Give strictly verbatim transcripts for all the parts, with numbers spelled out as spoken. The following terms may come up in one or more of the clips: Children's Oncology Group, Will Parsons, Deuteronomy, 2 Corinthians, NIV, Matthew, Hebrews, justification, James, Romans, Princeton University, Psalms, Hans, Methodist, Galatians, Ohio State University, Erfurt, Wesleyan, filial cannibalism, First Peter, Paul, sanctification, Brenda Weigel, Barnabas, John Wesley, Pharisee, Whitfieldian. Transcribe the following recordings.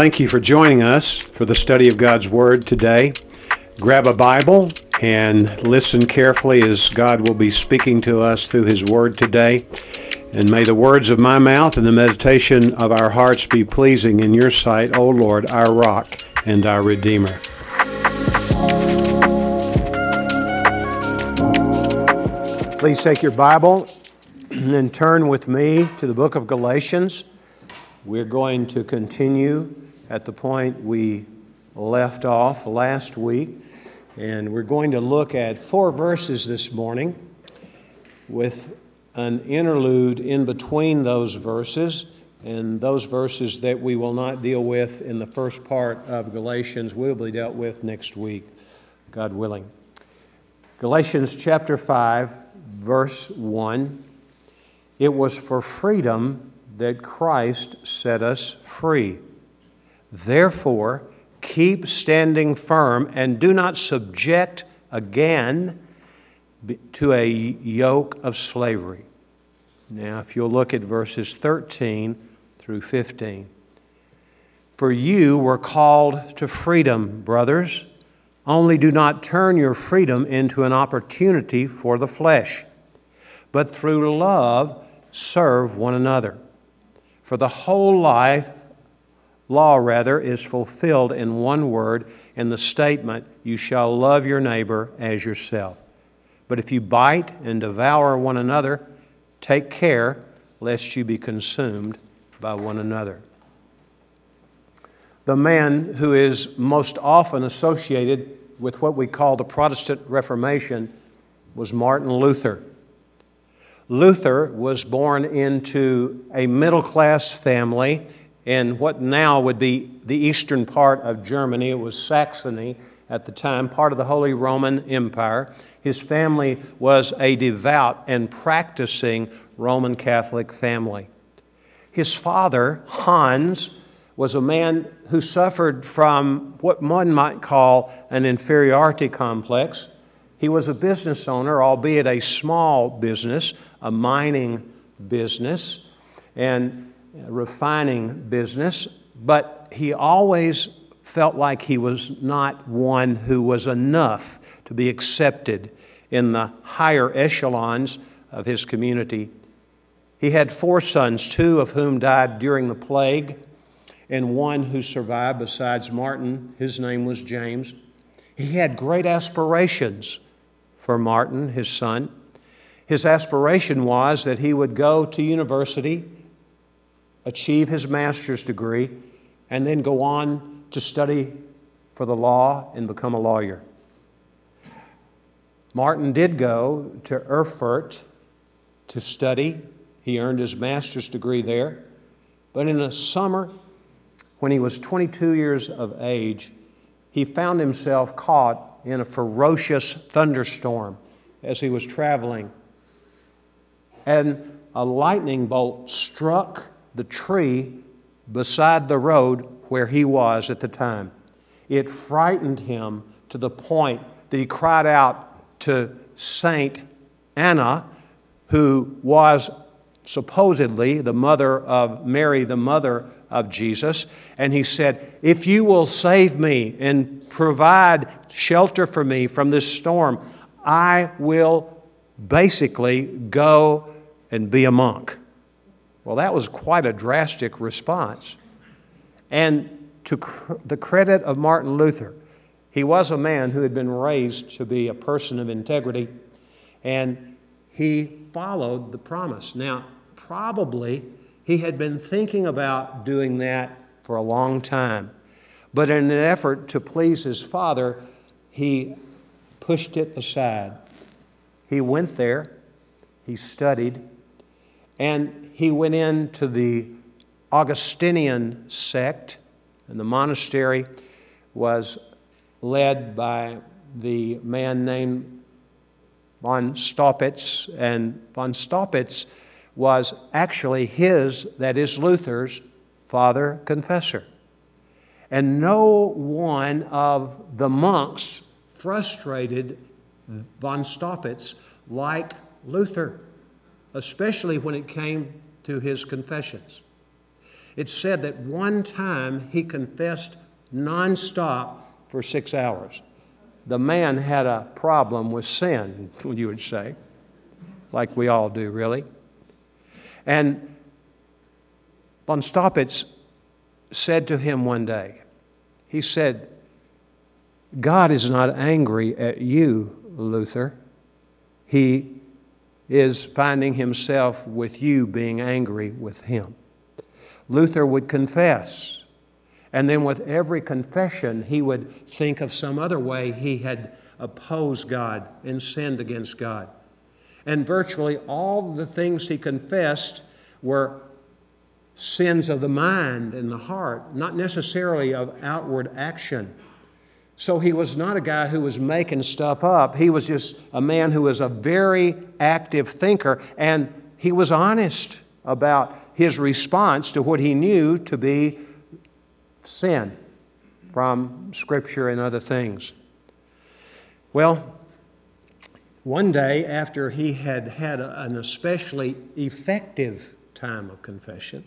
Thank you for joining us for the study of God's Word today. Grab a Bible and listen carefully as God will be speaking to us through His Word today. And may the words of my mouth and the meditation of our hearts be pleasing in your sight, O Lord, our Rock and our Redeemer. Please take your Bible and turn with me to the book of Galatians. We're going to continue at the point we left off last week, and we're going to look at four verses this morning with an interlude in between those verses, and those verses that we will not deal with in the first part of Galatians will be dealt with next week, God willing. Galatians chapter five, verse one, it was for freedom that Christ set us free. Therefore, keep standing firm and do not subject again to a yoke of slavery. Now, if you'll look at verses thirteen through fifteen. For you were called to freedom, brothers. Only do not turn your freedom into an opportunity for the flesh, but through love serve one another. For the whole life, law rather, is fulfilled in one word, in the statement, you shall love your neighbor as yourself. But if you bite and devour one another, take care lest you be consumed by one another. The man who is most often associated with what we call the Protestant Reformation was Martin Luther. Luther was born into a middle-class family in what now would be the eastern part of Germany. It was Saxony at the time, part of the Holy Roman Empire. His family was a devout and practicing Roman Catholic family. His father, Hans, was a man who suffered from what one might call an inferiority complex. He was a business owner, albeit a small business, a mining business and refining business, but he always felt like he was not one who was enough to be accepted in the higher echelons of his community. He had four sons, two of whom died during the plague, and one who survived besides Martin. His name was James. He had great aspirations for Martin, his son. His aspiration was that he would go to university, achieve his master's degree, and then go on to study for the law and become a lawyer. Martin did go to Erfurt to study. He earned his master's degree there. But in the summer, when he was twenty-two years of age, he found himself caught in a ferocious thunderstorm as he was traveling. And a lightning bolt struck the tree beside the road where he was at the time. It frightened him to the point that he cried out to Saint Anna, who was supposedly the mother of Mary, the mother of Jesus. And he said, if you will save me and provide shelter for me from this storm, I will basically go and be a monk. Well, that was quite a drastic response. And to cr- the credit of Martin Luther, he was a man who had been raised to be a person of integrity, and he followed the promise. Now, probably he had been thinking about doing that for a long time, but in an effort to please his father, he pushed it aside. He went there, he studied, and he went into the Augustinian sect, and the monastery was led by the man named von Staupitz, and von Staupitz was actually his, that is Luther's, father confessor. And no one of the monks frustrated von Staupitz like Luther, especially when it came to his confessions. It's said that one time he confessed nonstop for six hours. The man had a problem with sin, you would say, like we all do, really. And von Staupitz said to him one day, he said, God is not angry at you, Luther. He is finding himself with you being angry with him. Luther would confess, and then with every confession, he would think of some other way he had opposed God and sinned against God. And virtually all the things he confessed were sins of the mind and the heart, not necessarily of outward action. So he was not a guy who was making stuff up. He was just a man who was a very active thinker, and he was honest about his response to what he knew to be sin from Scripture and other things. Well, one day after he had had an especially effective time of confession,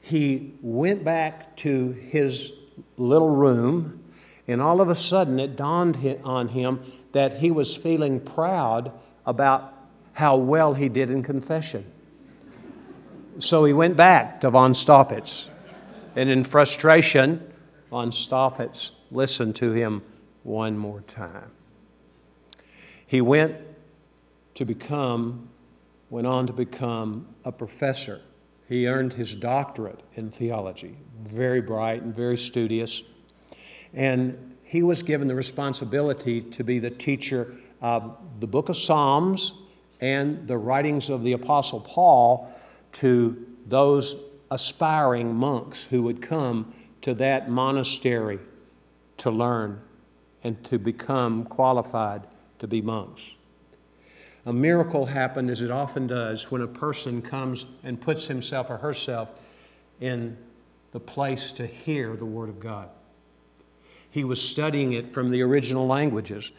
he went back to his little room. And all of a sudden, it dawned on him that he was feeling proud about how well he did in confession. So he went back to von Staupitz. And in frustration, von Staupitz listened to him one more time. He went to become, went on to become a professor. He earned his doctorate in theology, very bright and very studious. And he was given the responsibility to be the teacher of the book of Psalms and the writings of the Apostle Paul to those aspiring monks who would come to that monastery to learn and to become qualified to be monks. A miracle happened, as it often does, when a person comes and puts himself or herself in the place to hear the Word of God. He was studying it from the original languages.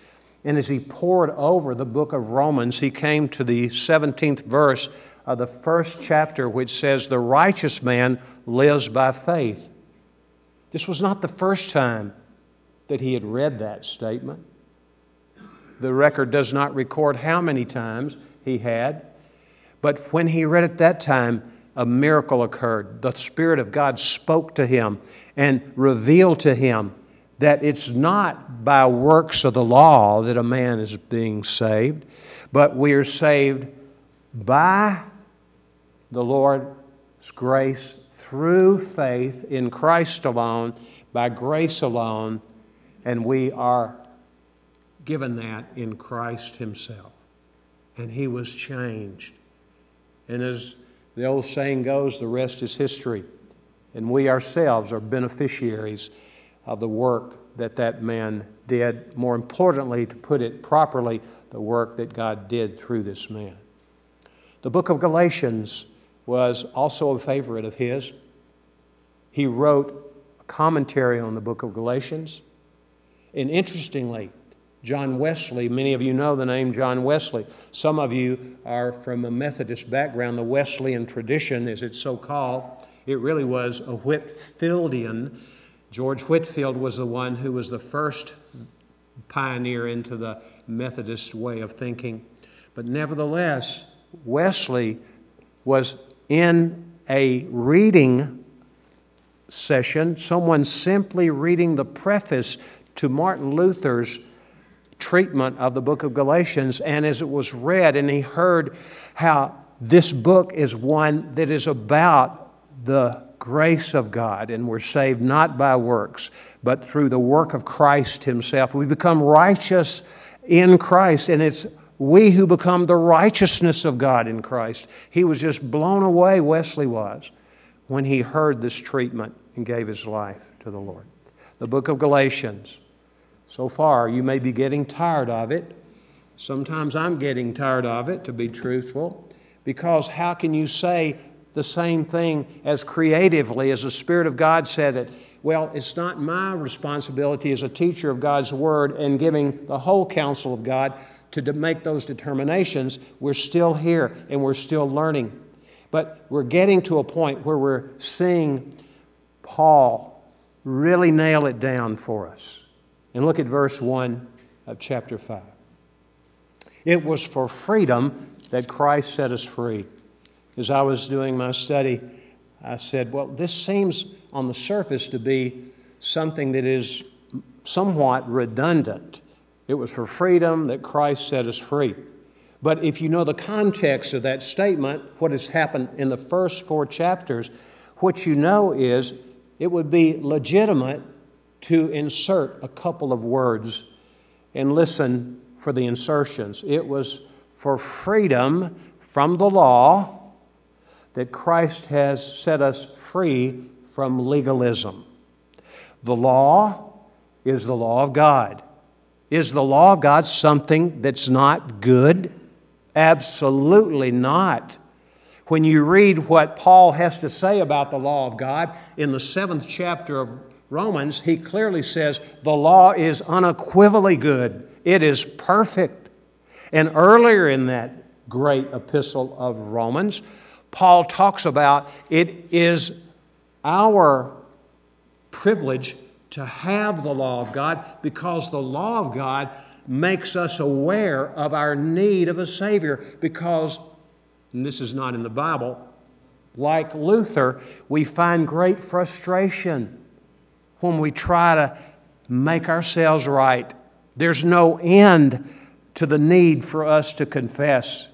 And as he pored over the book of Romans, he came to the seventeenth verse of the first chapter, which says, "The righteous man lives by faith." This was not the first time that he had read that statement. The record does not record how many times he had. But when he read it that time, a miracle occurred. The Spirit of God spoke to him and revealed to him that it's not by works of the law that a man is being saved, but we are saved by the Lord's grace through faith in Christ alone, by grace alone, and we are given that in Christ Himself. And He was changed. And as the old saying goes, the rest is history. And we ourselves are beneficiaries of the work that that man did. More importantly, to put it properly, the work that God did through this man. The book of Galatians was also a favorite of his. He wrote a commentary on the book of Galatians. And interestingly, John Wesley, many of you know the name John Wesley. Some of you are from a Methodist background. The Wesleyan tradition, as it's so called, it really was a Whitfieldian. George Whitefield was the one who was the first pioneer into the Methodist way of thinking. But nevertheless, Wesley was in a reading session, someone simply reading the preface to Martin Luther's treatment of the book of Galatians. And as it was read, and he heard how this book is one that is about the grace of God, and we're saved not by works, but through the work of Christ Himself. We become righteous in Christ, and it's we who become the righteousness of God in Christ. He was just blown away, Wesley was, when he heard this treatment and gave his life to the Lord. The book of Galatians. So far, you may be getting tired of it. Sometimes I'm getting tired of it, to be truthful, because how can you say the same thing as creatively as the Spirit of God said it? Well, it's not my responsibility as a teacher of God's Word and giving the whole counsel of God to make those determinations. We're still here and we're still learning. But we're getting to a point where we're seeing Paul really nail it down for us. And look at verse one of chapter five. It was for freedom that Christ set us free. As I was doing my study, I said, well, this seems on the surface to be something that is somewhat redundant. It was for freedom that Christ set us free. But if you know the context of that statement, what has happened in the first four chapters, what you know is it would be legitimate to insert a couple of words, and listen for the insertions. It was for freedom from the law that Christ has set us free from legalism. The law is the law of God. Is the law of God something that's not good? Absolutely not. When you read what Paul has to say about the law of God in the seventh chapter of Romans, he clearly says the law is unequivocally good. It is perfect. And earlier in that great epistle of Romans, Paul talks about it is our privilege to have the law of God because the law of God makes us aware of our need of a Savior because, and this is not in the Bible, like Luther, we find great frustration when we try to make ourselves right. There's no end to the need for us to confess.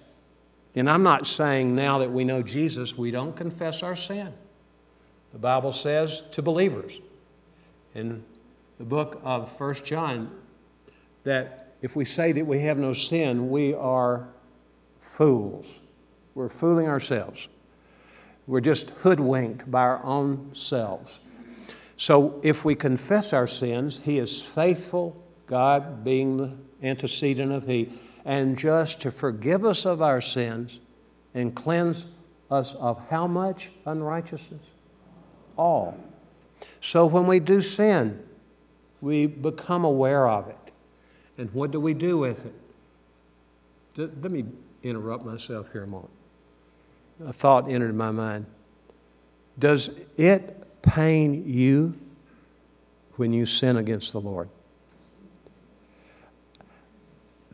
And I'm not saying now that we know Jesus, we don't confess our sin. The Bible says to believers in the book of First John that if we say that we have no sin, we are fools. We're fooling ourselves. We're just hoodwinked by our own selves. So if we confess our sins, He is faithful, God being the antecedent of He, and just to forgive us of our sins and cleanse us of how much unrighteousness? All. So when we do sin, we become aware of it. And what do we do with it? Let me interrupt myself here a moment. A thought entered my mind. Does it pain you when you sin against the Lord?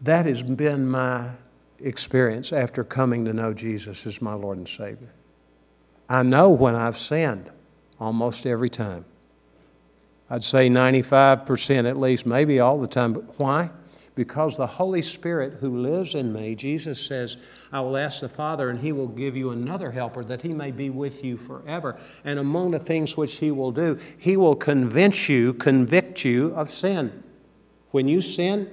That has been my experience after coming to know Jesus as my Lord and Savior. I know when I've sinned almost every time. I'd say ninety-five percent at least, maybe all the time. But why? Because the Holy Spirit who lives in me, Jesus says, I will ask the Father and He will give you another helper that He may be with you forever. And among the things which He will do, He will convince you, convict you of sin. When you sin,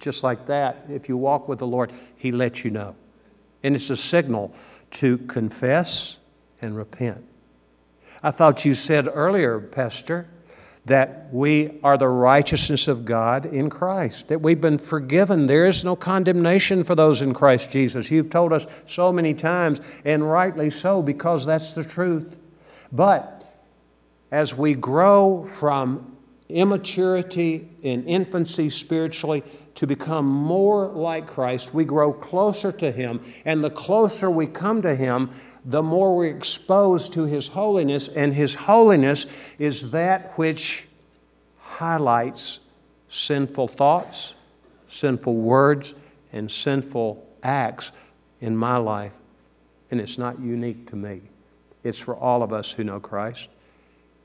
just like that, if you walk with the Lord, He lets you know. And it's a signal to confess and repent. I thought you said earlier, Pastor, that we are the righteousness of God in Christ, that we've been forgiven. There is no condemnation for those in Christ Jesus. You've told us so many times, and rightly so, because that's the truth. But as we grow from immaturity and infancy spiritually to become more like Christ, we grow closer to Him, and the closer we come to Him, the more we're exposed to His holiness, and His holiness is that which highlights sinful thoughts, sinful words, and sinful acts in my life. And it's not unique to me. It's for all of us who know Christ.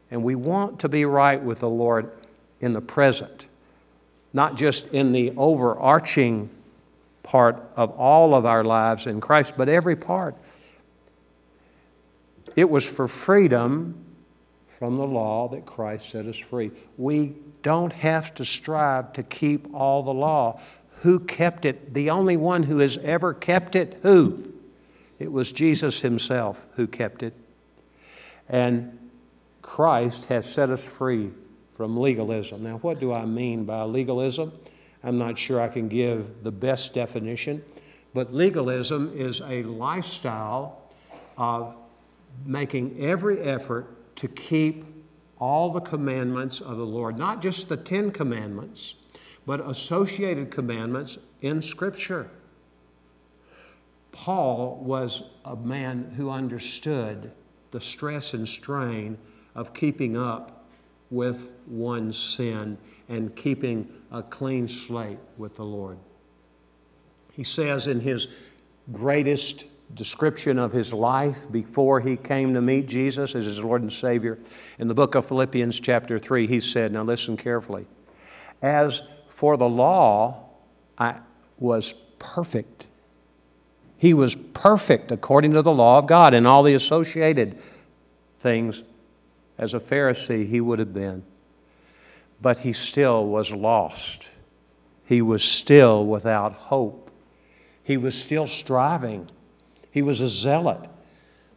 And we want to be right with the Lord in the present, not just in the overarching part of all of our lives in Christ, but every part. It was for freedom from the law that Christ set us free. We don't have to strive to keep all the law. Who kept it? The only one who has ever kept it, who? It was Jesus Himself who kept it. And Christ has set us free from legalism. Now, what do I mean by legalism? I'm not sure I can give the best definition, but legalism is a lifestyle of making every effort to keep all the commandments of the Lord, not just the Ten Commandments, but associated commandments in Scripture. Paul was a man who understood the stress and strain of keeping up with one's sin and keeping a clean slate with the Lord. He says in his greatest description of his life before he came to meet Jesus as his Lord and Savior, in the book of Philippians chapter three, he said, now listen carefully, as for the law, I was perfect. He was perfect according to the law of God and all the associated things. As a Pharisee, he would have been. But he still was lost. He was still without hope. He was still striving. He was a zealot,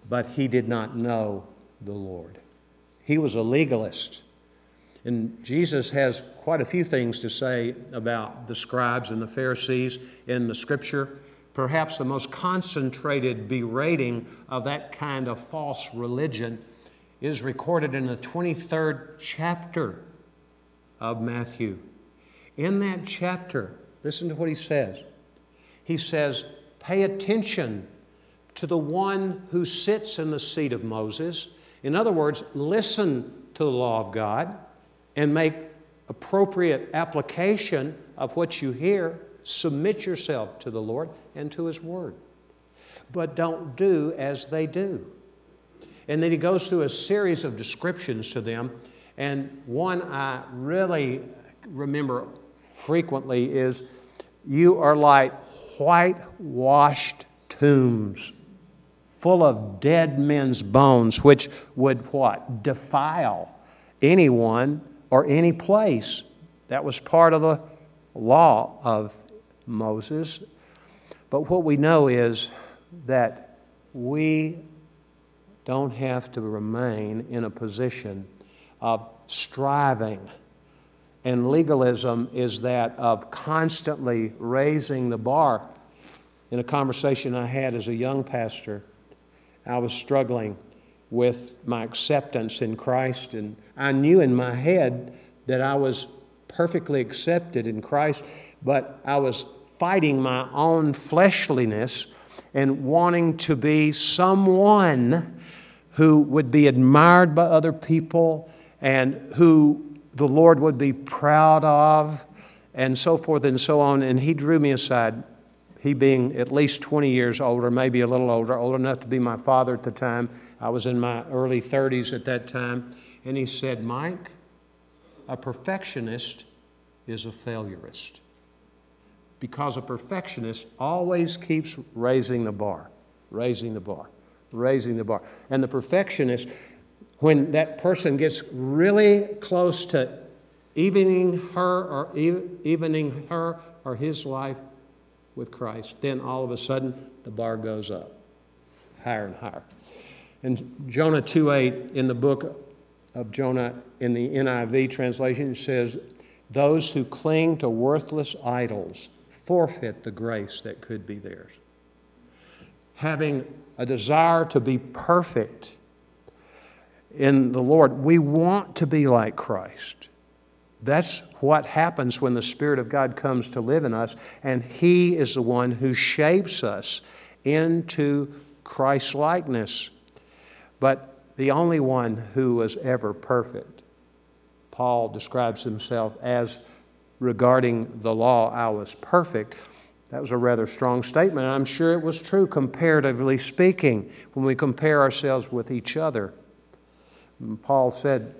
but he did not know the Lord. He was a legalist. And Jesus has quite a few things to say about the scribes and the Pharisees in the Scripture. Perhaps the most concentrated berating of that kind of false religion is recorded in the twenty-third chapter of Matthew. In that chapter, listen to what he says. He says, pay attention to the one who sits in the seat of Moses. In other words, listen to the law of God and make appropriate application of what you hear. Submit yourself to the Lord and to His Word. But don't do as they do. And then he goes through a series of descriptions to them. And one I really remember frequently is, you are like whitewashed tombs full of dead men's bones, which would what? Defile anyone or any place. That was part of the law of Moses. But what we know is that we don't have to remain in a position of striving. And legalism is that of constantly raising the bar. In a conversation I had as a young pastor, I was struggling with my acceptance in Christ, and I knew in my head that I was perfectly accepted in Christ, but I was fighting my own fleshliness and wanting to be someone who would be admired by other people and who the Lord would be proud of, and so forth and so on. And he drew me aside, he being at least twenty years older, maybe a little older, old enough to be my father at the time. I was in my early thirties at that time. And he said, Mike, a perfectionist is a failurist, because a perfectionist always keeps raising the bar, raising the bar, raising the bar. And the perfectionist, when that person gets really close to evening her or evening her or his life with Christ, then all of a sudden the bar goes up higher and higher. And Jonah two eight in the book of Jonah in the N I V translation says, those who cling to worthless idols forfeit the grace that could be theirs. Having a desire to be perfect in the Lord, we want to be like Christ. That's what happens when the Spirit of God comes to live in us, and He is the one who shapes us into Christ-likeness. But the only one who was ever perfect, Paul describes himself as, regarding the law, I was perfect. That was a rather strong statement, and I'm sure it was true comparatively speaking when we compare ourselves with each other. And Paul said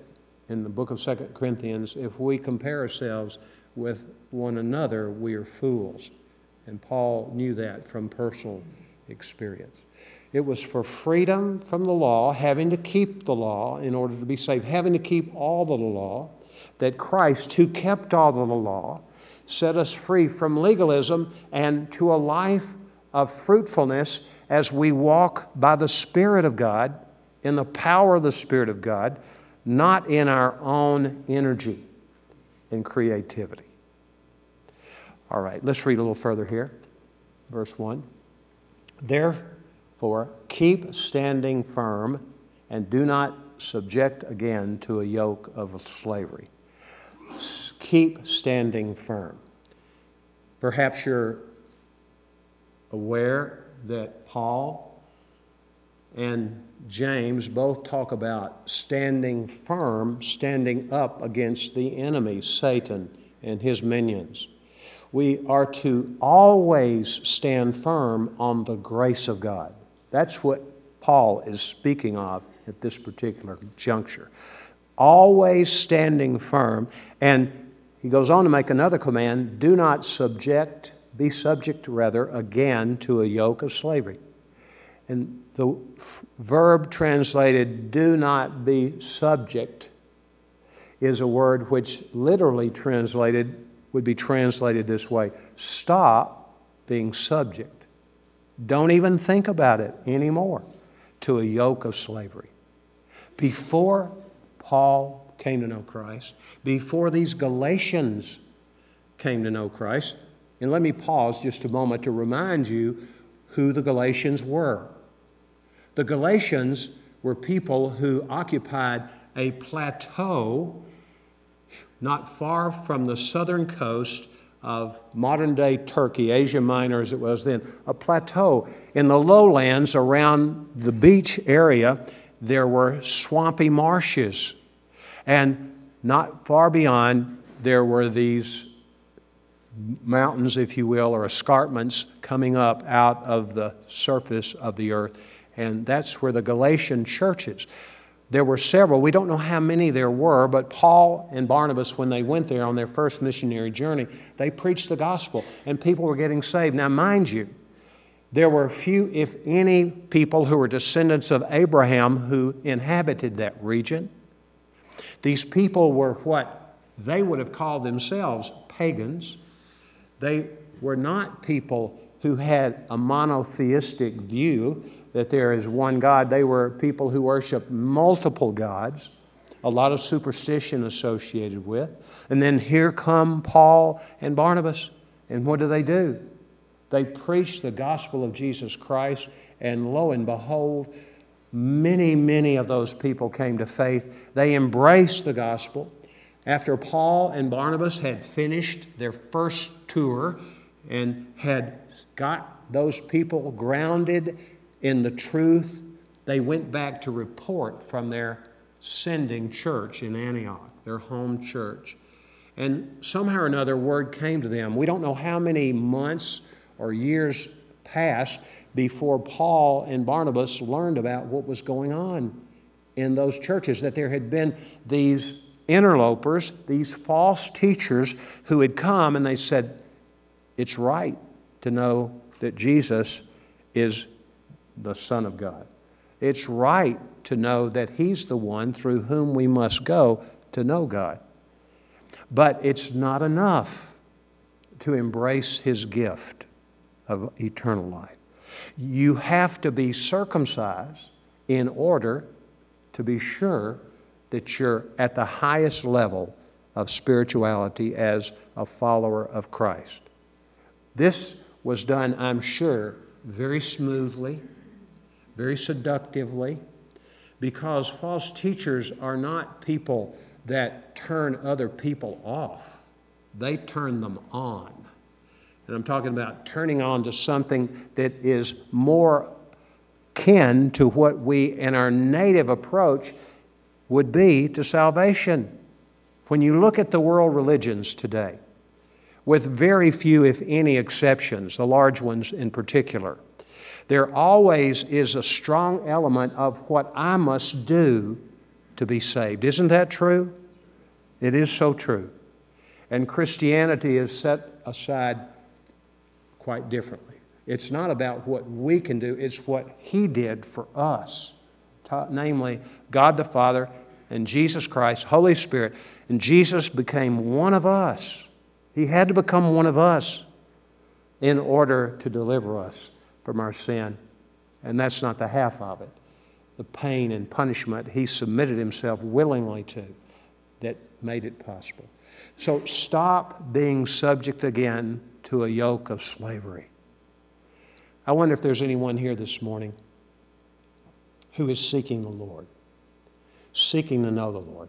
in the book of Second Corinthians, if we compare ourselves with one another, we are fools. And Paul knew that from personal experience. It was for freedom from the law, having to keep the law in order to be saved, having to keep all the law, that Christ, who kept all of the law, set us free from legalism and to a life of fruitfulness as we walk by the Spirit of God, in the power of the Spirit of God, not in our own energy and creativity. All right, let's read a little further here. Verse one. Therefore, keep standing firm and do not subject again to a yoke of slavery. Keep standing firm. Perhaps you're aware that Paul and James both talk about standing firm, standing up against the enemy, Satan and his minions. We are to always stand firm on the grace of God. That's what Paul is speaking of at this particular juncture. Always standing firm. And he goes on to make another command, do not subject, be subject rather again to a yoke of slavery. And the verb translated do not be subject is a word which literally translated would be translated this way. Stop being subject. Don't even think about it anymore to a yoke of slavery. Before Paul came to know Christ, before these Galatians came to know Christ, and let me pause just a moment to remind you who the Galatians were. The Galatians were people who occupied a plateau not far from the southern coast of modern-day Turkey, Asia Minor as it was then. A plateau in the lowlands around the beach area, there were swampy marshes. And not far beyond, there were these mountains, if you will, or escarpments coming up out of the surface of the earth. And that's where the Galatian churches. There were several. We don't know how many there were, but Paul and Barnabas, when they went there on their first missionary journey, they preached the gospel, and people were getting saved. Now, mind you, there were few, if any, people who were descendants of Abraham who inhabited that region. These people were what they would have called themselves pagans. They were not people who had a monotheistic view that there is one God. They were people who worship multiple gods, a lot of superstition associated with. And then here come Paul and Barnabas. And what do they do? They preach the gospel of Jesus Christ, and lo and behold, many, many of those people came to faith. They embraced the gospel. After Paul and Barnabas had finished their first tour and had got those people grounded in the truth, they went back to report from their sending church in Antioch, their home church. And somehow or another, word came to them. We don't know how many months or years passed before Paul and Barnabas learned about what was going on in those churches, that there had been these interlopers, these false teachers who had come, and they said, it's right to know that Jesus is the Son of God. It's right to know that He's the one through whom we must go to know God. But it's not enough to embrace His gift of eternal life. You have to be circumcised in order to be sure that you're at the highest level of spirituality as a follower of Christ. This was done, I'm sure, very smoothly, very seductively, because false teachers are not people that turn other people off. They turn them on. And I'm talking about turning on to something that is more kin to what we in our native approach would be to salvation. When you look at the world religions today, with very few, if any, exceptions, the large ones in particular, there always is a strong element of what I must do to be saved. Isn't that true? It is so true. And Christianity is set aside quite differently. It's not about what we can do, it's what He did for us. Namely, God the Father and Jesus Christ, Holy Spirit. And Jesus became one of us. He had to become one of us in order to deliver us from our sin. And that's not the half of it. The pain and punishment He submitted Himself willingly to that made it possible. So stop being subject again to a yoke of slavery. I wonder if there's anyone here this morning who is seeking the Lord, seeking to know the Lord.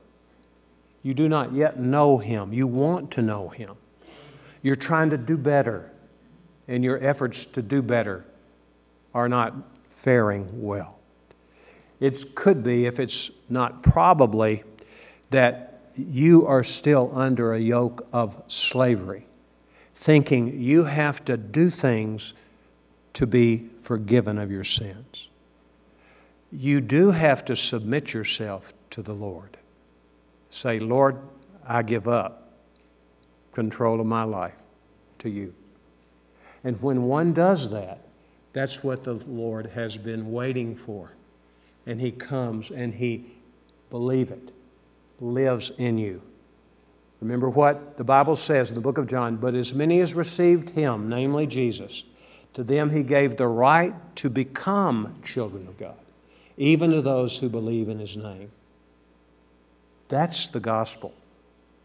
You do not yet know Him. You want to know Him. You're trying to do better, and your efforts to do better are not faring well. It could be, if it's not probably, that you are still under a yoke of slavery, thinking you have to do things to be forgiven of your sins. You do have to submit yourself to the Lord. Say, Lord, I give up control of my life to you. And when one does that, that's what the Lord has been waiting for. And he comes and he, believe it, lives in you. Remember what the Bible says in the book of John, but as many as received him, namely Jesus, to them he gave the right to become children of God, even to those who believe in his name. That's the gospel.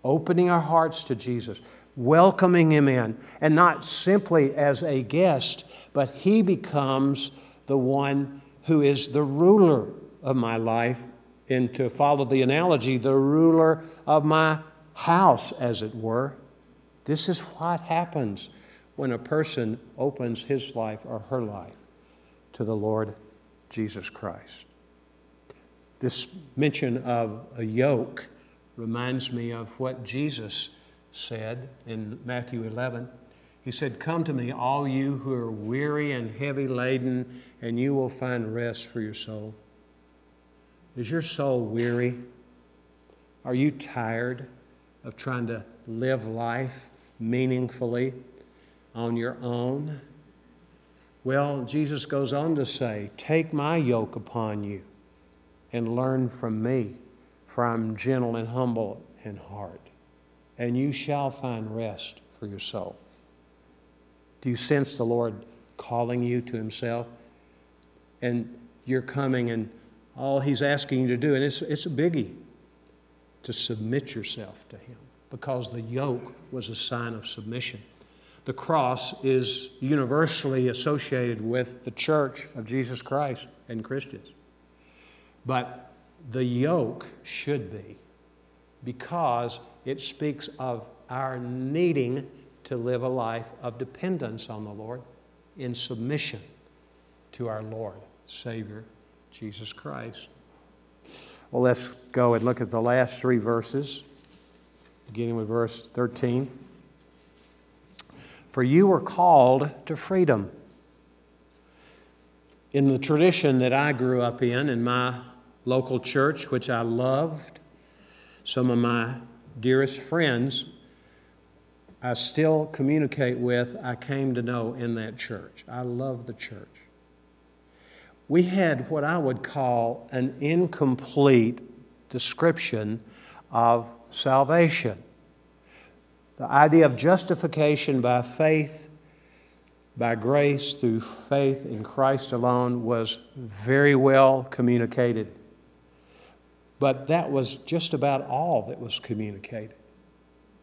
Opening our hearts to Jesus, welcoming him in, and not simply as a guest, but he becomes the one who is the ruler of my life, and to follow the analogy, the ruler of my house, as it were. This is what happens when a person opens his life or her life to the Lord Jesus Christ. This mention of a yoke reminds me of what Jesus said in Matthew eleven. He said, come to me, all you who are weary and heavy laden, and you will find rest for your soul. Is your soul weary? Are you tired of trying to live life meaningfully on your own? Well, Jesus goes on to say, take my yoke upon you and learn from me, for I'm gentle and humble in heart, and you shall find rest for your soul. Do you sense the Lord calling you to himself? And you're coming, and all he's asking you to do, and it's, it's a biggie, to submit yourself to him, because the yoke was a sign of submission. The cross is universally associated with the church of Jesus Christ and Christians. But the yoke should be, because it speaks of our needing to live a life of dependence on the Lord in submission to our Lord, Savior, Jesus Christ. Well, let's go and look at the last three verses, beginning with verse thirteen. For you were called to freedom. In the tradition that I grew up in, in my local church, which I loved, some of my dearest friends I still communicate with, I came to know in that church. I love the church. We had what I would call an incomplete description of salvation. The idea of justification by faith, by grace, through faith in Christ alone was very well communicated. But that was just about all that was communicated.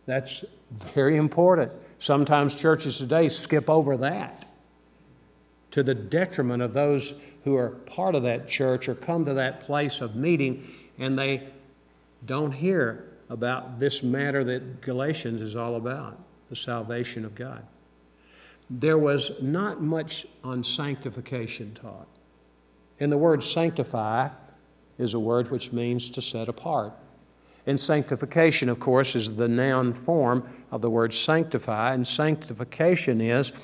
That's very important. Sometimes churches today skip over that to the detriment of those who are part of that church or come to that place of meeting, and they don't hear about this matter that Galatians is all about, the salvation of God. There was not much on sanctification taught. And the word sanctify is a word which means to set apart. And sanctification, of course, is the noun form of the word sanctify. And sanctification is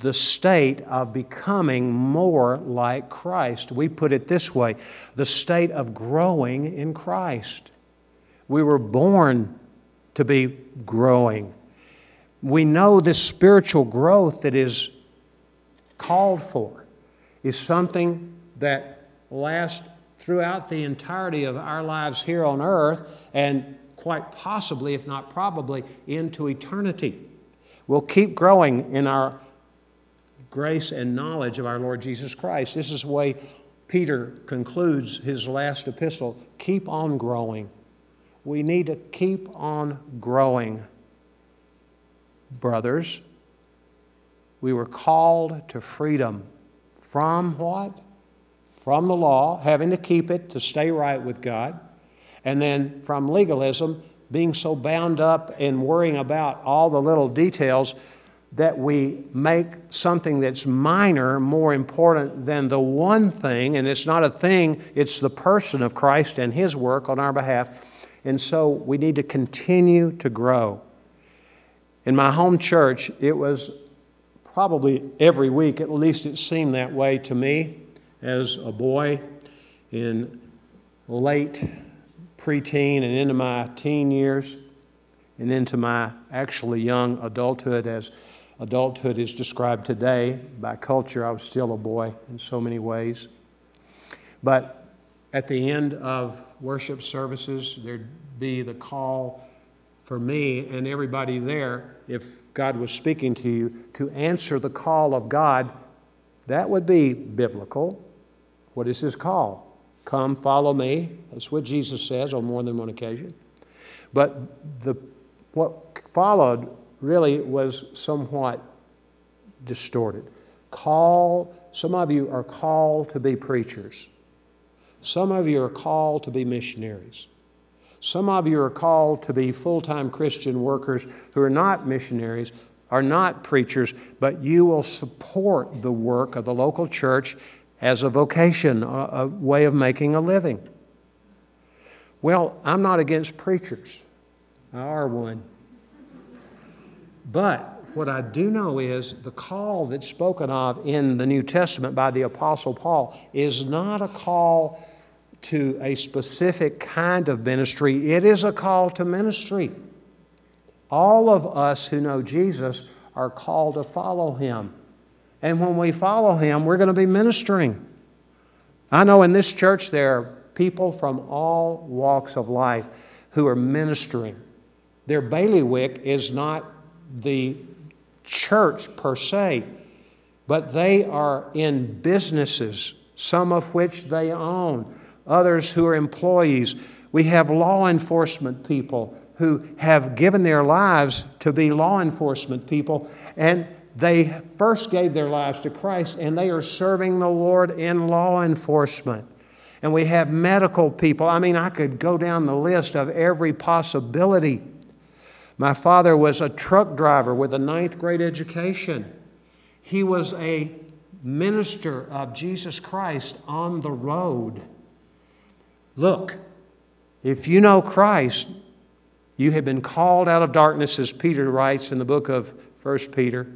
the state of becoming more like Christ. We put it this way, the state of growing in Christ. We were born to be growing. We know this spiritual growth that is called for is something that lasts throughout the entirety of our lives here on earth, and quite possibly, if not probably, into eternity. We'll keep growing in our grace and knowledge of our Lord Jesus Christ. This is the way Peter concludes his last epistle. Keep on growing. We need to keep on growing. Brothers, we were called to freedom from what? From the law, having to keep it to stay right with God, and then from legalism, being so bound up in worrying about all the little details that we make something that's minor more important than the one thing, and it's not a thing, it's the person of Christ and His work on our behalf. And so we need to continue to grow. In my home church, it was probably every week, at least it seemed that way to me as a boy in late preteen and into my teen years and into my actually young adulthood as adulthood is described today by culture. I was still a boy in so many ways. But at the end of worship services, there'd be the call for me and everybody there, if God was speaking to you, to answer the call of God. That would be biblical. What is His call? Come, follow me. That's what Jesus says on more than one occasion. But the what followed really was somewhat distorted. Call, some of you are called to be preachers. Some of you are called to be missionaries. Some of you are called to be full-time Christian workers who are not missionaries, are not preachers, but you will support the work of the local church as a vocation, a way of making a living. Well, I'm not against preachers. I are one. But what I do know is the call that's spoken of in the New Testament by the Apostle Paul is not a call to a specific kind of ministry. It is a call to ministry. All of us who know Jesus are called to follow Him. And when we follow Him, we're going to be ministering. I know in this church there are people from all walks of life who are ministering. Their bailiwick is not the church per se, but they are in businesses, some of which they own, others who are employees. We have law enforcement people who have given their lives to be law enforcement people, and they first gave their lives to Christ, and they are serving the Lord in law enforcement. And we have medical people. I mean, I could go down the list of every possibility. My father was a truck driver with a ninth grade education. He was a minister of Jesus Christ on the road. Look, if you know Christ, you have been called out of darkness, as Peter writes in the book of First Peter.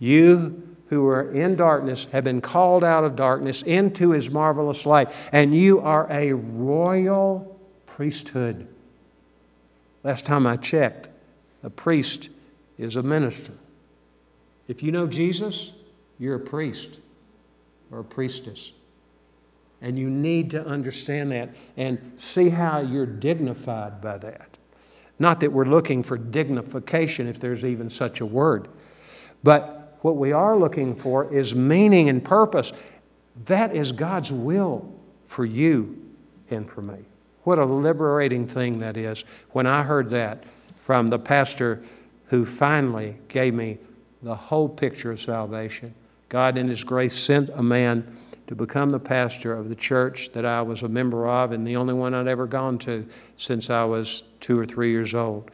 You who are in darkness have been called out of darkness into His marvelous light, and you are a royal priesthood. Last time I checked, a priest is a minister. If you know Jesus, you're a priest or a priestess. And you need to understand that and see how you're dignified by that. Not that we're looking for dignification, if there's even such a word. But what we are looking for is meaning and purpose. That is God's will for you and for me. What a liberating thing that is. When I heard that from the pastor who finally gave me the whole picture of salvation, God in His grace sent a man to become the pastor of the church that I was a member of and the only one I'd ever gone to since I was two or three years old.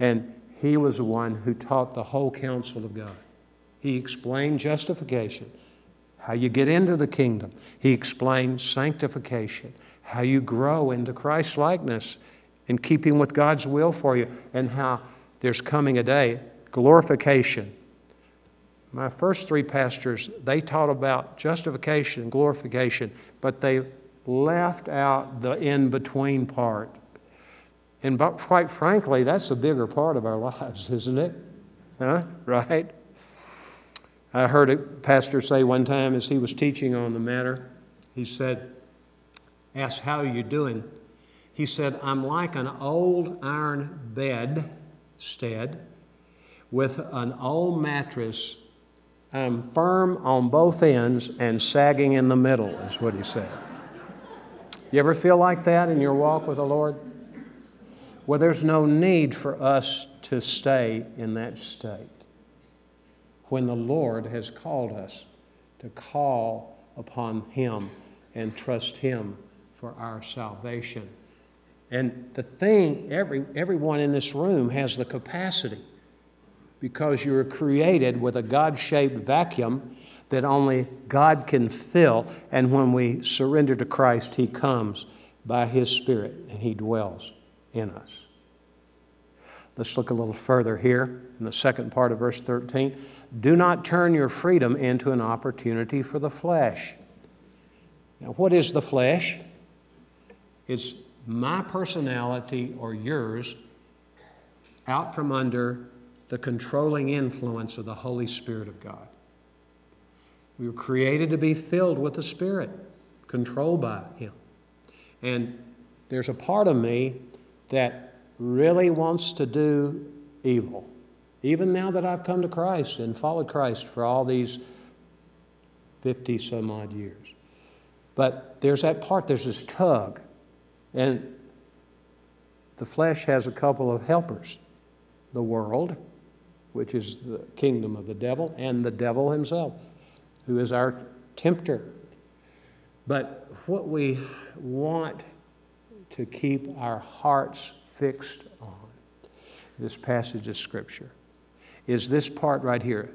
And he was the one who taught the whole counsel of God. He explained justification, how you get into the kingdom. He explained sanctification, how you grow into Christ's likeness in keeping with God's will for you, and how there's coming a day, glorification. My first three pastors, they taught about justification and glorification, but they left out the in-between part. And but quite frankly, that's a bigger part of our lives, isn't it? Huh? Right? I heard a pastor say one time as he was teaching on the matter, he said, asked, how are you doing? He said, I'm like an old iron bedstead with an old mattress. I'm firm on both ends and sagging in the middle, is what he said. You ever feel like that in your walk with the Lord? Well, there's no need for us to stay in that state when the Lord has called us to call upon Him and trust Him for our salvation. And the thing, every everyone in this room has the capacity because you were created with a God-shaped vacuum that only God can fill. And when we surrender to Christ, He comes by His Spirit and He dwells in us. Let's look a little further here in the second part of verse thirteen. Do not turn your freedom into an opportunity for the flesh. Now, what is the flesh? It's my personality or yours out from under the controlling influence of the Holy Spirit of God. We were created to be filled with the Spirit, controlled by Him. And there's a part of me that really wants to do evil. Even now that I've come to Christ and followed Christ for all these fifty some odd years. But there's that part, there's this tug. And the flesh has a couple of helpers. The world, which is the kingdom of the devil, and the devil himself, who is our tempter. But what we want to keep our hearts fixed on, this passage of Scripture, is this part right here.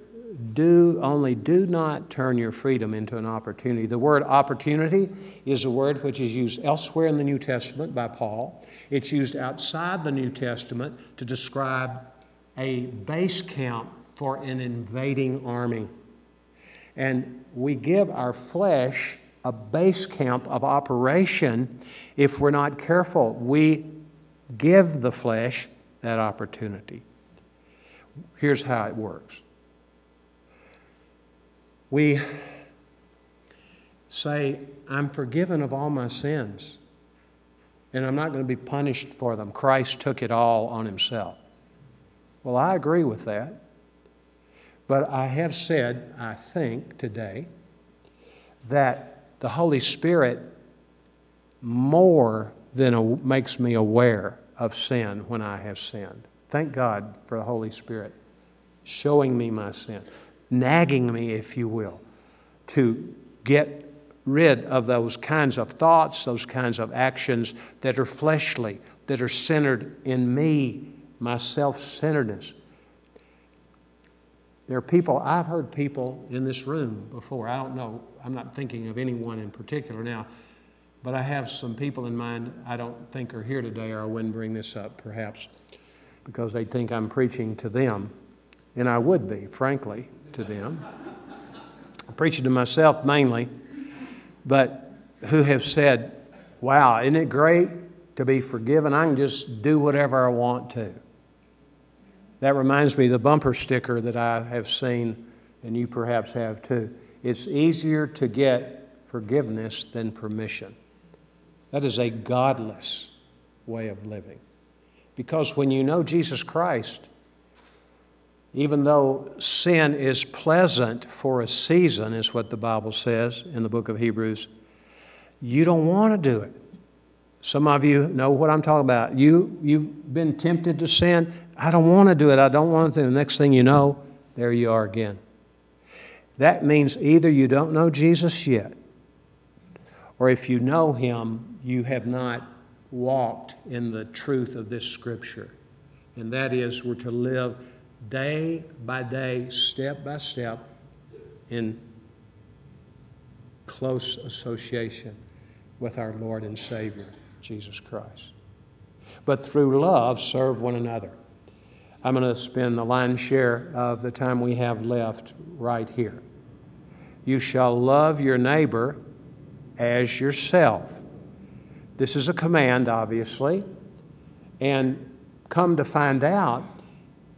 Do only do not turn your freedom into an opportunity. The word opportunity is a word which is used elsewhere in the New Testament by Paul. It's used outside the New Testament to describe a base camp for an invading army. And we give our flesh a base camp of operation if we're not careful. We give the flesh that opportunity. Here's how it works. We say, I'm forgiven of all my sins, and I'm not going to be punished for them. Christ took it all on Himself. Well, I agree with that. But I have said, I think, today, that the Holy Spirit more than a, makes me aware of sin when I have sinned. Thank God for the Holy Spirit showing me my sin, nagging me, if you will, to get rid of those kinds of thoughts, those kinds of actions that are fleshly, that are centered in me, my self-centeredness. There are people, I've heard people in this room before. I don't know, I'm not thinking of anyone in particular now, but I have some people in mind I don't think are here today, or I wouldn't bring this up perhaps because they think I'm preaching to them. And I would be, frankly, to them. I'm preaching to myself mainly, but who have said, wow, isn't it great to be forgiven? I can just do whatever I want to. That reminds me of the bumper sticker that I have seen, and you perhaps have too. It's easier to get forgiveness than permission. That is a godless way of living. Because when you know Jesus Christ, even though sin is pleasant for a season, is what the Bible says in the book of Hebrews, you don't want to do it. Some of you know what I'm talking about. You, you've been tempted to sin. I don't want to do it. I don't want to do it. The next thing you know, there you are again. That means either you don't know Jesus yet, or if you know Him, you have not walked in the truth of this Scripture. And that is, we're to live day by day, step by step, in close association with our Lord and Savior, Jesus Christ. But through love, serve one another. I'm going to spend the lion's share of the time we have left right here. You shall love your neighbor as yourself. This is a command, obviously, and come to find out,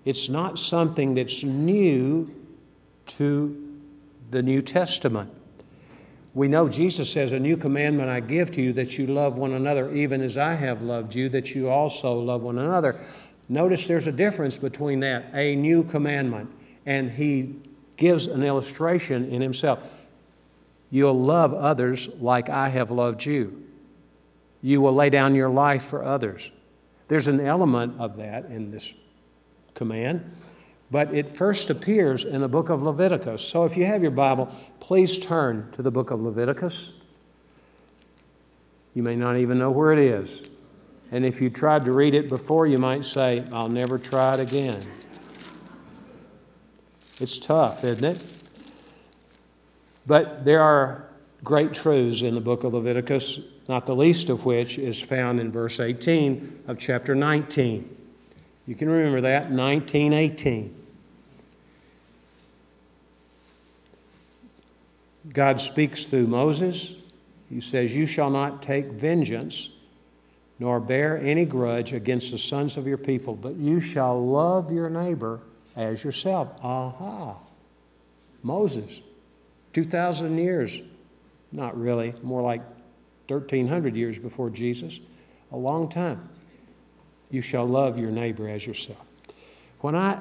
it's not something that's new to the New Testament. We know Jesus says, a new commandment I give to you, that you love one another, even as I have loved you, that you also love one another. Notice there's a difference between that, a new commandment, and He gives an illustration in Himself. You'll love others like I have loved you. You will lay down your life for others. There's an element of that in this command, but it first appears in the book of Leviticus. So if you have your Bible, please turn to the book of Leviticus. You may not even know where it is. And if you tried to read it before, you might say, I'll never try it again. It's tough, isn't it? But there are great truths in the book of Leviticus, not the least of which is found in verse eighteen of chapter nineteen. You can remember that, nineteen eighteen. God speaks through Moses. He says, "You shall not take vengeance, nor bear any grudge against the sons of your people, but you shall love your neighbor as yourself." Aha! Moses. two thousand years. Not really. More like thirteen hundred years before Jesus. A long time. You shall love your neighbor as yourself. When I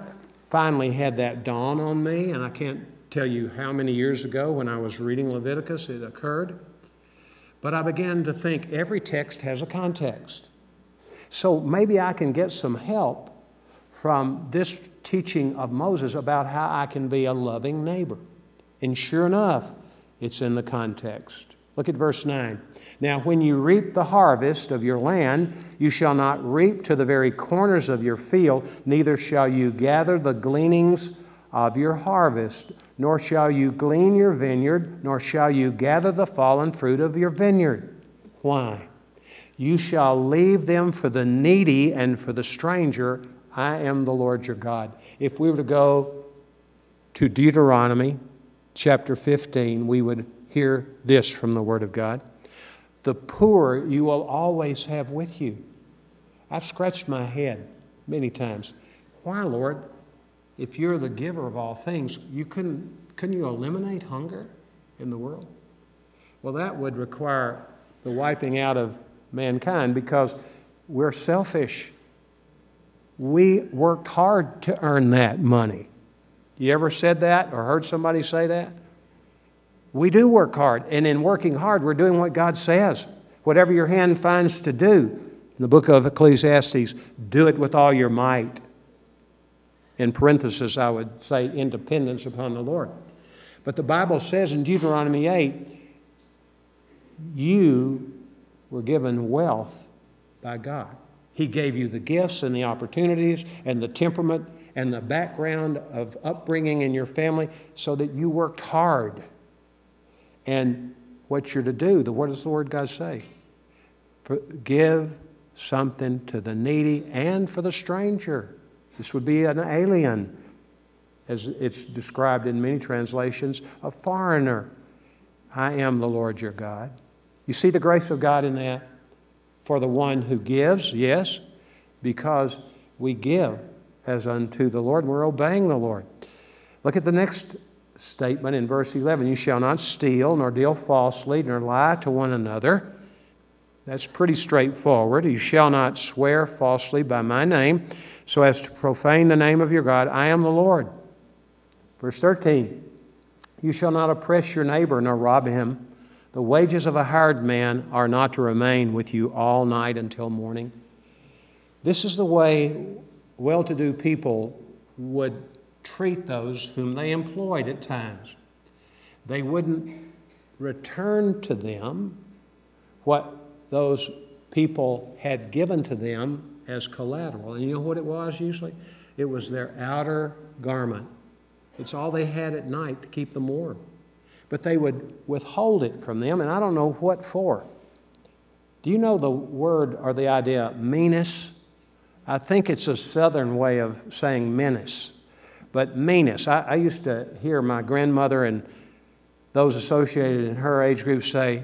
finally had that dawn on me, and I can't tell you how many years ago when I was reading Leviticus it occurred, but I began to think every text has a context. So maybe I can get some help from this teaching of Moses about how I can be a loving neighbor. And sure enough, it's in the context. Look at verse nine. "Now when you reap the harvest of your land, you shall not reap to the very corners of your field, neither shall you gather the gleanings of your harvest, nor shall you glean your vineyard, nor shall you gather the fallen fruit of your vineyard." Why? "You shall leave them for the needy and for the stranger. I am the Lord your God." If we were to go to Deuteronomy chapter fifteen, we would hear this from the Word of God. "The poor you will always have with you." I've scratched my head many times. Why, Lord? If you're the giver of all things, you couldn't, couldn't you eliminate hunger in the world? Well, that would require the wiping out of mankind because we're selfish. We worked hard to earn that money. You ever said that or heard somebody say that? We do work hard, and in working hard, we're doing what God says. Whatever your hand finds to do, in the book of Ecclesiastes, do it with all your might. In parenthesis, I would say independence upon the Lord. But the Bible says in Deuteronomy eight, you were given wealth by God. He gave you the gifts and the opportunities and the temperament and the background of upbringing in your family so that you worked hard. And what you're to do, the what does the Lord God say? For, give something to the needy and for the stranger. This would be an alien, as it's described in many translations, a foreigner. I am the Lord your God. You see the grace of God in that? For the one who gives, yes, because we give as unto the Lord. We're obeying the Lord. Look at the next statement in verse eleven. "You shall not steal, nor deal falsely, nor lie to one another." That's pretty straightforward. "You shall not swear falsely by my name, so as to profane the name of your God. I am the Lord." Verse thirteen, "You shall not oppress your neighbor nor rob him. The wages of a hired man are not to remain with you all night until morning." This is the way well-to-do people would treat those whom they employed at times. They wouldn't return to them what those people had given to them as collateral. And you know what it was usually? It was their outer garment. It's all they had at night to keep them warm. But they would withhold it from them, and I don't know what for. Do you know the word or the idea meanness? I think it's a southern way of saying menace. But meanness, I, I used to hear my grandmother and those associated in her age group say,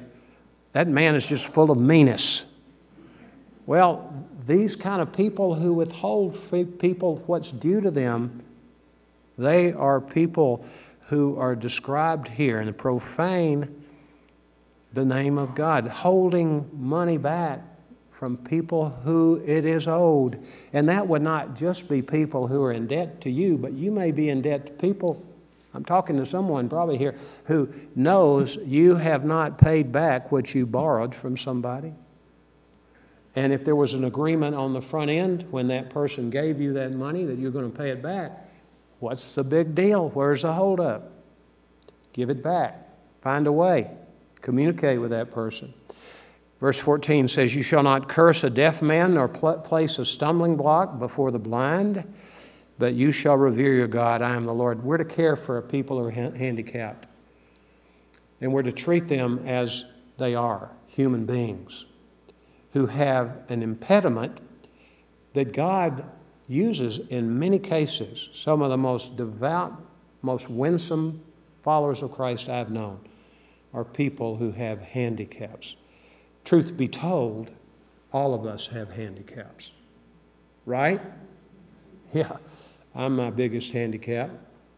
"That man is just full of meanness." Well, these kind of people who withhold people what's due to them, they are people who are described here and profane the name of God, holding money back from people who it is owed. And that would not just be people who are in debt to you, but you may be in debt to people. I'm talking to someone probably here who knows you have not paid back what you borrowed from somebody. And if there was an agreement on the front end when that person gave you that money that you're going to pay it back, what's the big deal? Where's the holdup? Give it back. Find a way. Communicate with that person. Verse fourteen says, "You shall not curse a deaf man nor pl- place a stumbling block before the blind. but you shall revere your God. I am the Lord. We're to care for people who are ha- handicapped. And we're to treat them as they are, human beings who have an impediment that God uses in many cases. Some of the most devout, most winsome followers of Christ I've known are people who have handicaps. Truth be told, all of us have handicaps, right? Yeah, I'm my biggest handicap.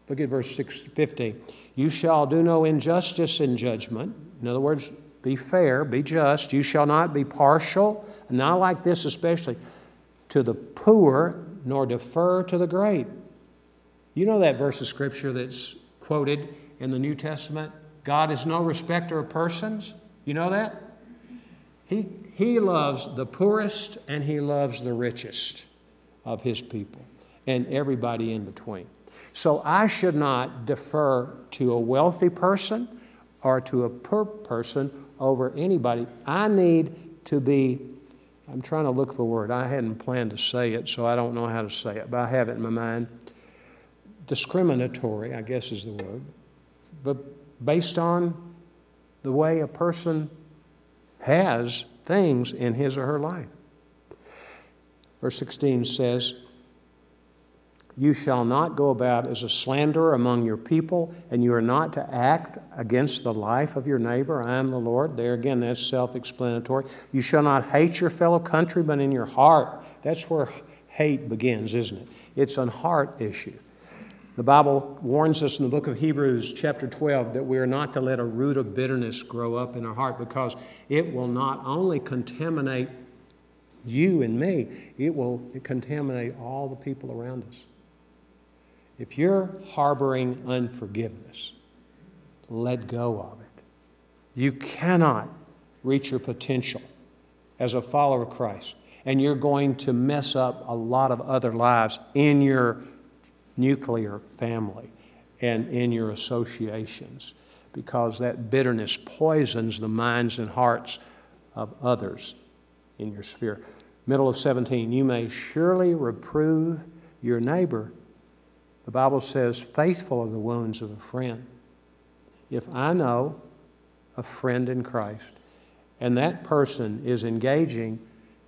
Look at verse fifteen. You shall do no injustice in judgment. In other words, be fair, be just. You shall not be partial, not like this especially, to the poor, nor defer to the great. You know that verse of Scripture that's quoted in the New Testament? God is no respecter of persons. You know that? He, he loves the poorest and he loves the richest of his people and everybody in between. So I should not defer to a wealthy person or to a poor person over anybody. I need to be, I'm trying to look for a word. I hadn't planned to say it, so I don't know how to say it, but I have it in my mind. Discriminatory, I guess is the word, but based on the way a person has things in his or her life. Verse sixteen says, you shall not go about as a slanderer among your people, and you are not to act against the life of your neighbor. I am the Lord. There again, that's self-explanatory. You shall not hate your fellow countrymen in your heart. That's where hate begins, isn't it? It's a heart issue. The Bible warns us in the book of Hebrews, chapter twelve, that we are not to let a root of bitterness grow up in our heart, because it will not only contaminate you and me, it will contaminate all the people around us. If you're harboring unforgiveness, let go of it. You cannot reach your potential as a follower of Christ, and you're going to mess up a lot of other lives in your nuclear family and in your associations, because that bitterness poisons the minds and hearts of others in your sphere. Middle of seventeen, you may surely reprove your neighbor. The Bible says, faithful are the wounds of a friend. If I know a friend in Christ and that person is engaging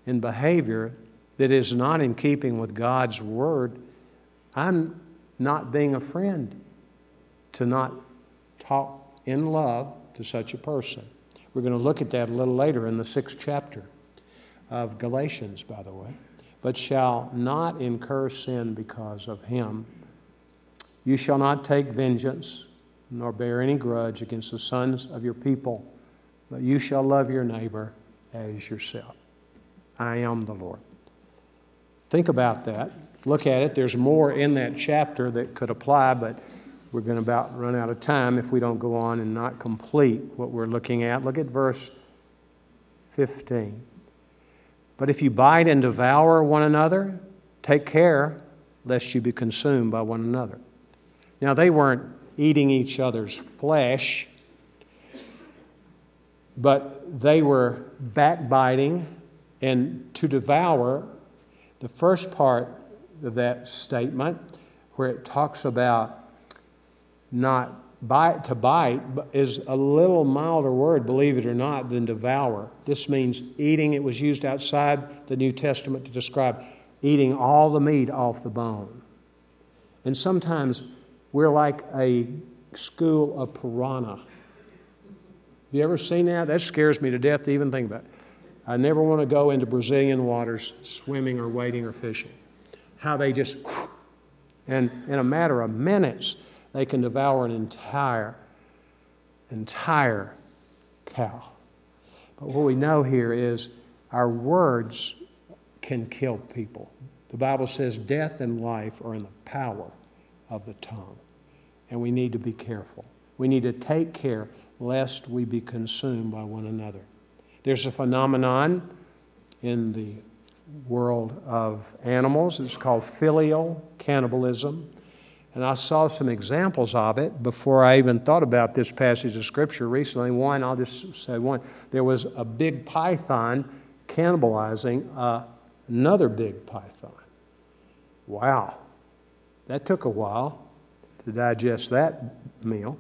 in behavior that is not in keeping with God's word, I'm not being a friend to not talk in love to such a person. We're going to look at that a little later in the sixth chapter of Galatians, by the way. But shall not incur sin because of him. You shall not take vengeance, nor bear any grudge against the sons of your people, but you shall love your neighbor as yourself. I am the Lord. Think about that. Look at it. There's more in that chapter that could apply, but we're going to about run out of time if we don't go on and not complete what we're looking at. Look at verse fifteen. But if you bite and devour one another, take care lest you be consumed by one another. Now, they weren't eating each other's flesh, but they were backbiting and to devour. The first part of that statement, where it talks about not bite to bite, is a little milder word, believe it or not, than devour. This means eating. It was used outside the New Testament to describe eating all the meat off the bone. And sometimes we're like a school of piranha. Have you ever seen that? That scares me to death to even think about it. I never want to go into Brazilian waters swimming or wading or fishing. How they just, and in a matter of minutes, they can devour an entire, entire cow. But what we know here is our words can kill people. The Bible says death and life are in the power of the tongue. And we need to be careful. We need to take care lest we be consumed by one another. There's a phenomenon in the world of animals. It's called filial cannibalism. And I saw some examples of it before I even thought about this passage of Scripture recently. One, I'll just say one. There was a big python cannibalizing uh, another big python. Wow. That took a while to digest that meal.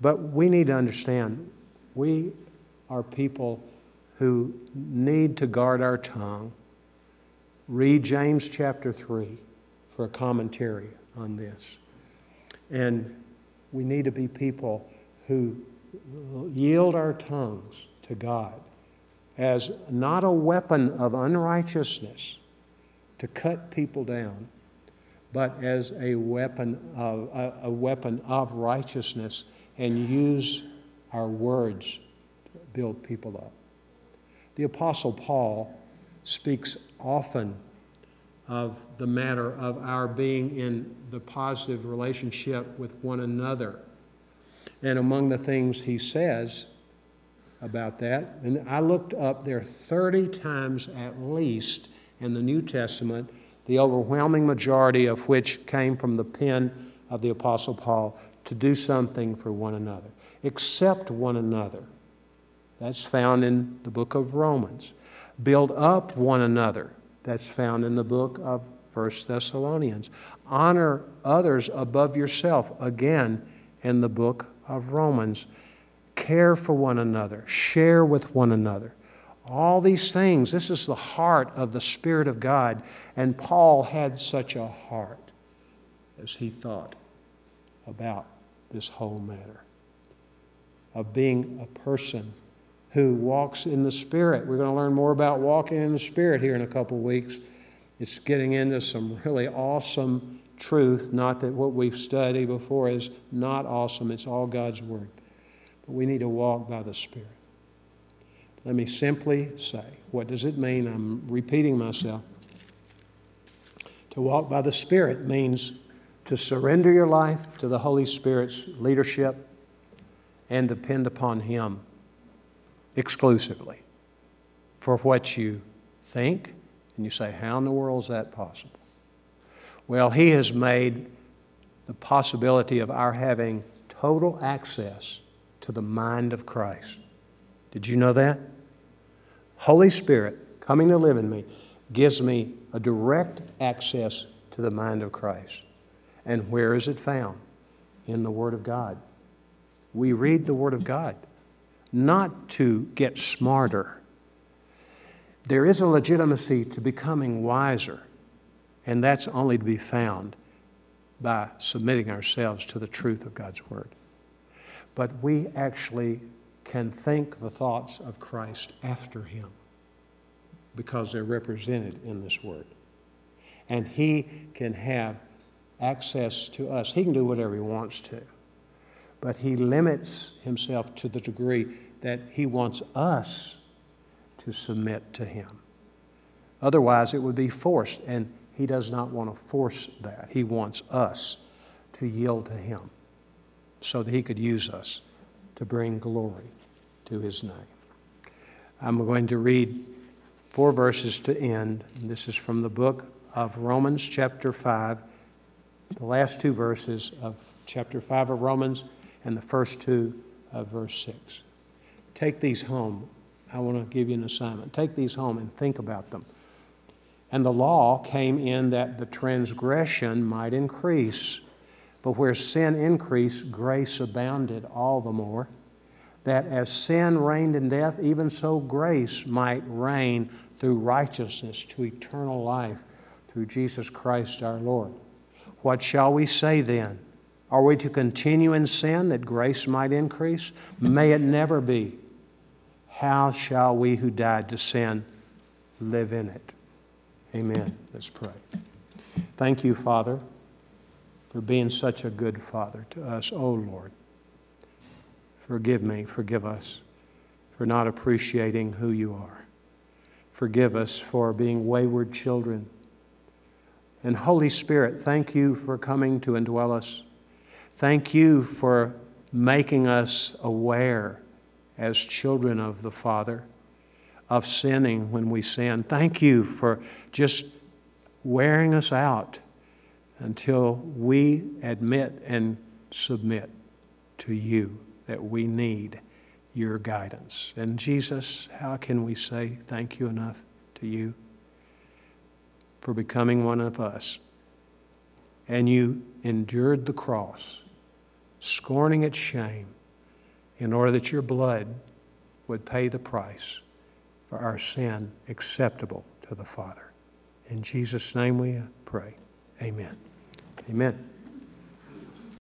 But we need to understand, we are people who need to guard our tongue. Read James chapter three for a commentary on this. And we need to be people who yield our tongues to God as not a weapon of unrighteousness to cut people down, but as a weapon of, a, a weapon of righteousness, and use our words to build people up. The Apostle Paul speaks often of the matter of our being in the positive relationship with one another. And among the things he says about that, and I looked up there thirty times at least in the New Testament, the overwhelming majority of which came from the pen of the Apostle Paul, to do something for one another, accept one another. That's found in the book of Romans. Build up one another. That's found in the book of First Thessalonians. Honor others above yourself, again, in the book of Romans. Care for one another. Share with one another. All these things, this is the heart of the Spirit of God. And Paul had such a heart as he thought about this whole matter of being a person who walks in the Spirit. We're going to learn more about walking in the Spirit here in a couple of weeks. It's getting into some really awesome truth, not that what we've studied before is not awesome. It's all God's Word. But we need to walk by the Spirit. Let me simply say, what does it mean? I'm repeating myself. To walk by the Spirit means to surrender your life to the Holy Spirit's leadership and depend upon Him exclusively for what you think. And you say, how in the world is that possible? Well, He has made the possibility of our having total access to the mind of Christ. Did you know that? Holy Spirit coming to live in me gives me a direct access to the mind of Christ. And where is it found? In the Word of God. We read the Word of God, not to get smarter. There is a legitimacy to becoming wiser, and that's only to be found by submitting ourselves to the truth of God's Word. But we actually can think the thoughts of Christ after Him because they're represented in this Word. And He can have access to us. He can do whatever He wants to. But He limits Himself to the degree that He wants us to submit to Him. Otherwise, it would be forced, and He does not want to force that. He wants us to yield to Him so that He could use us to bring glory to His name. I'm going to read four verses to end. This is from the book of Romans, chapter five, the last two verses of chapter five of Romans, and the first two of verse six. Take these home. I want to give you an assignment. Take these home and think about them. And the law came in that the transgression might increase, but where sin increased, grace abounded all the more, that as sin reigned in death, even so grace might reign through righteousness to eternal life through Jesus Christ our Lord. What shall we say then? Are we to continue in sin that grace might increase? May it never be. How shall we who died to sin live in it? Amen. Let's pray. Thank you, Father, for being such a good Father to us. Oh, Lord, forgive me, forgive us for not appreciating who You are. Forgive us for being wayward children. And Holy Spirit, thank You for coming to indwell us. Thank You for making us aware as children of the Father of sinning when we sin. Thank You for just wearing us out until we admit and submit to You that we need Your guidance. And Jesus, how can we say thank You enough to You for becoming one of us and you endured the cross, scorning its shame, in order that your blood would pay the price for our sin acceptable to the Father. In Jesus' name we pray. Amen. Amen.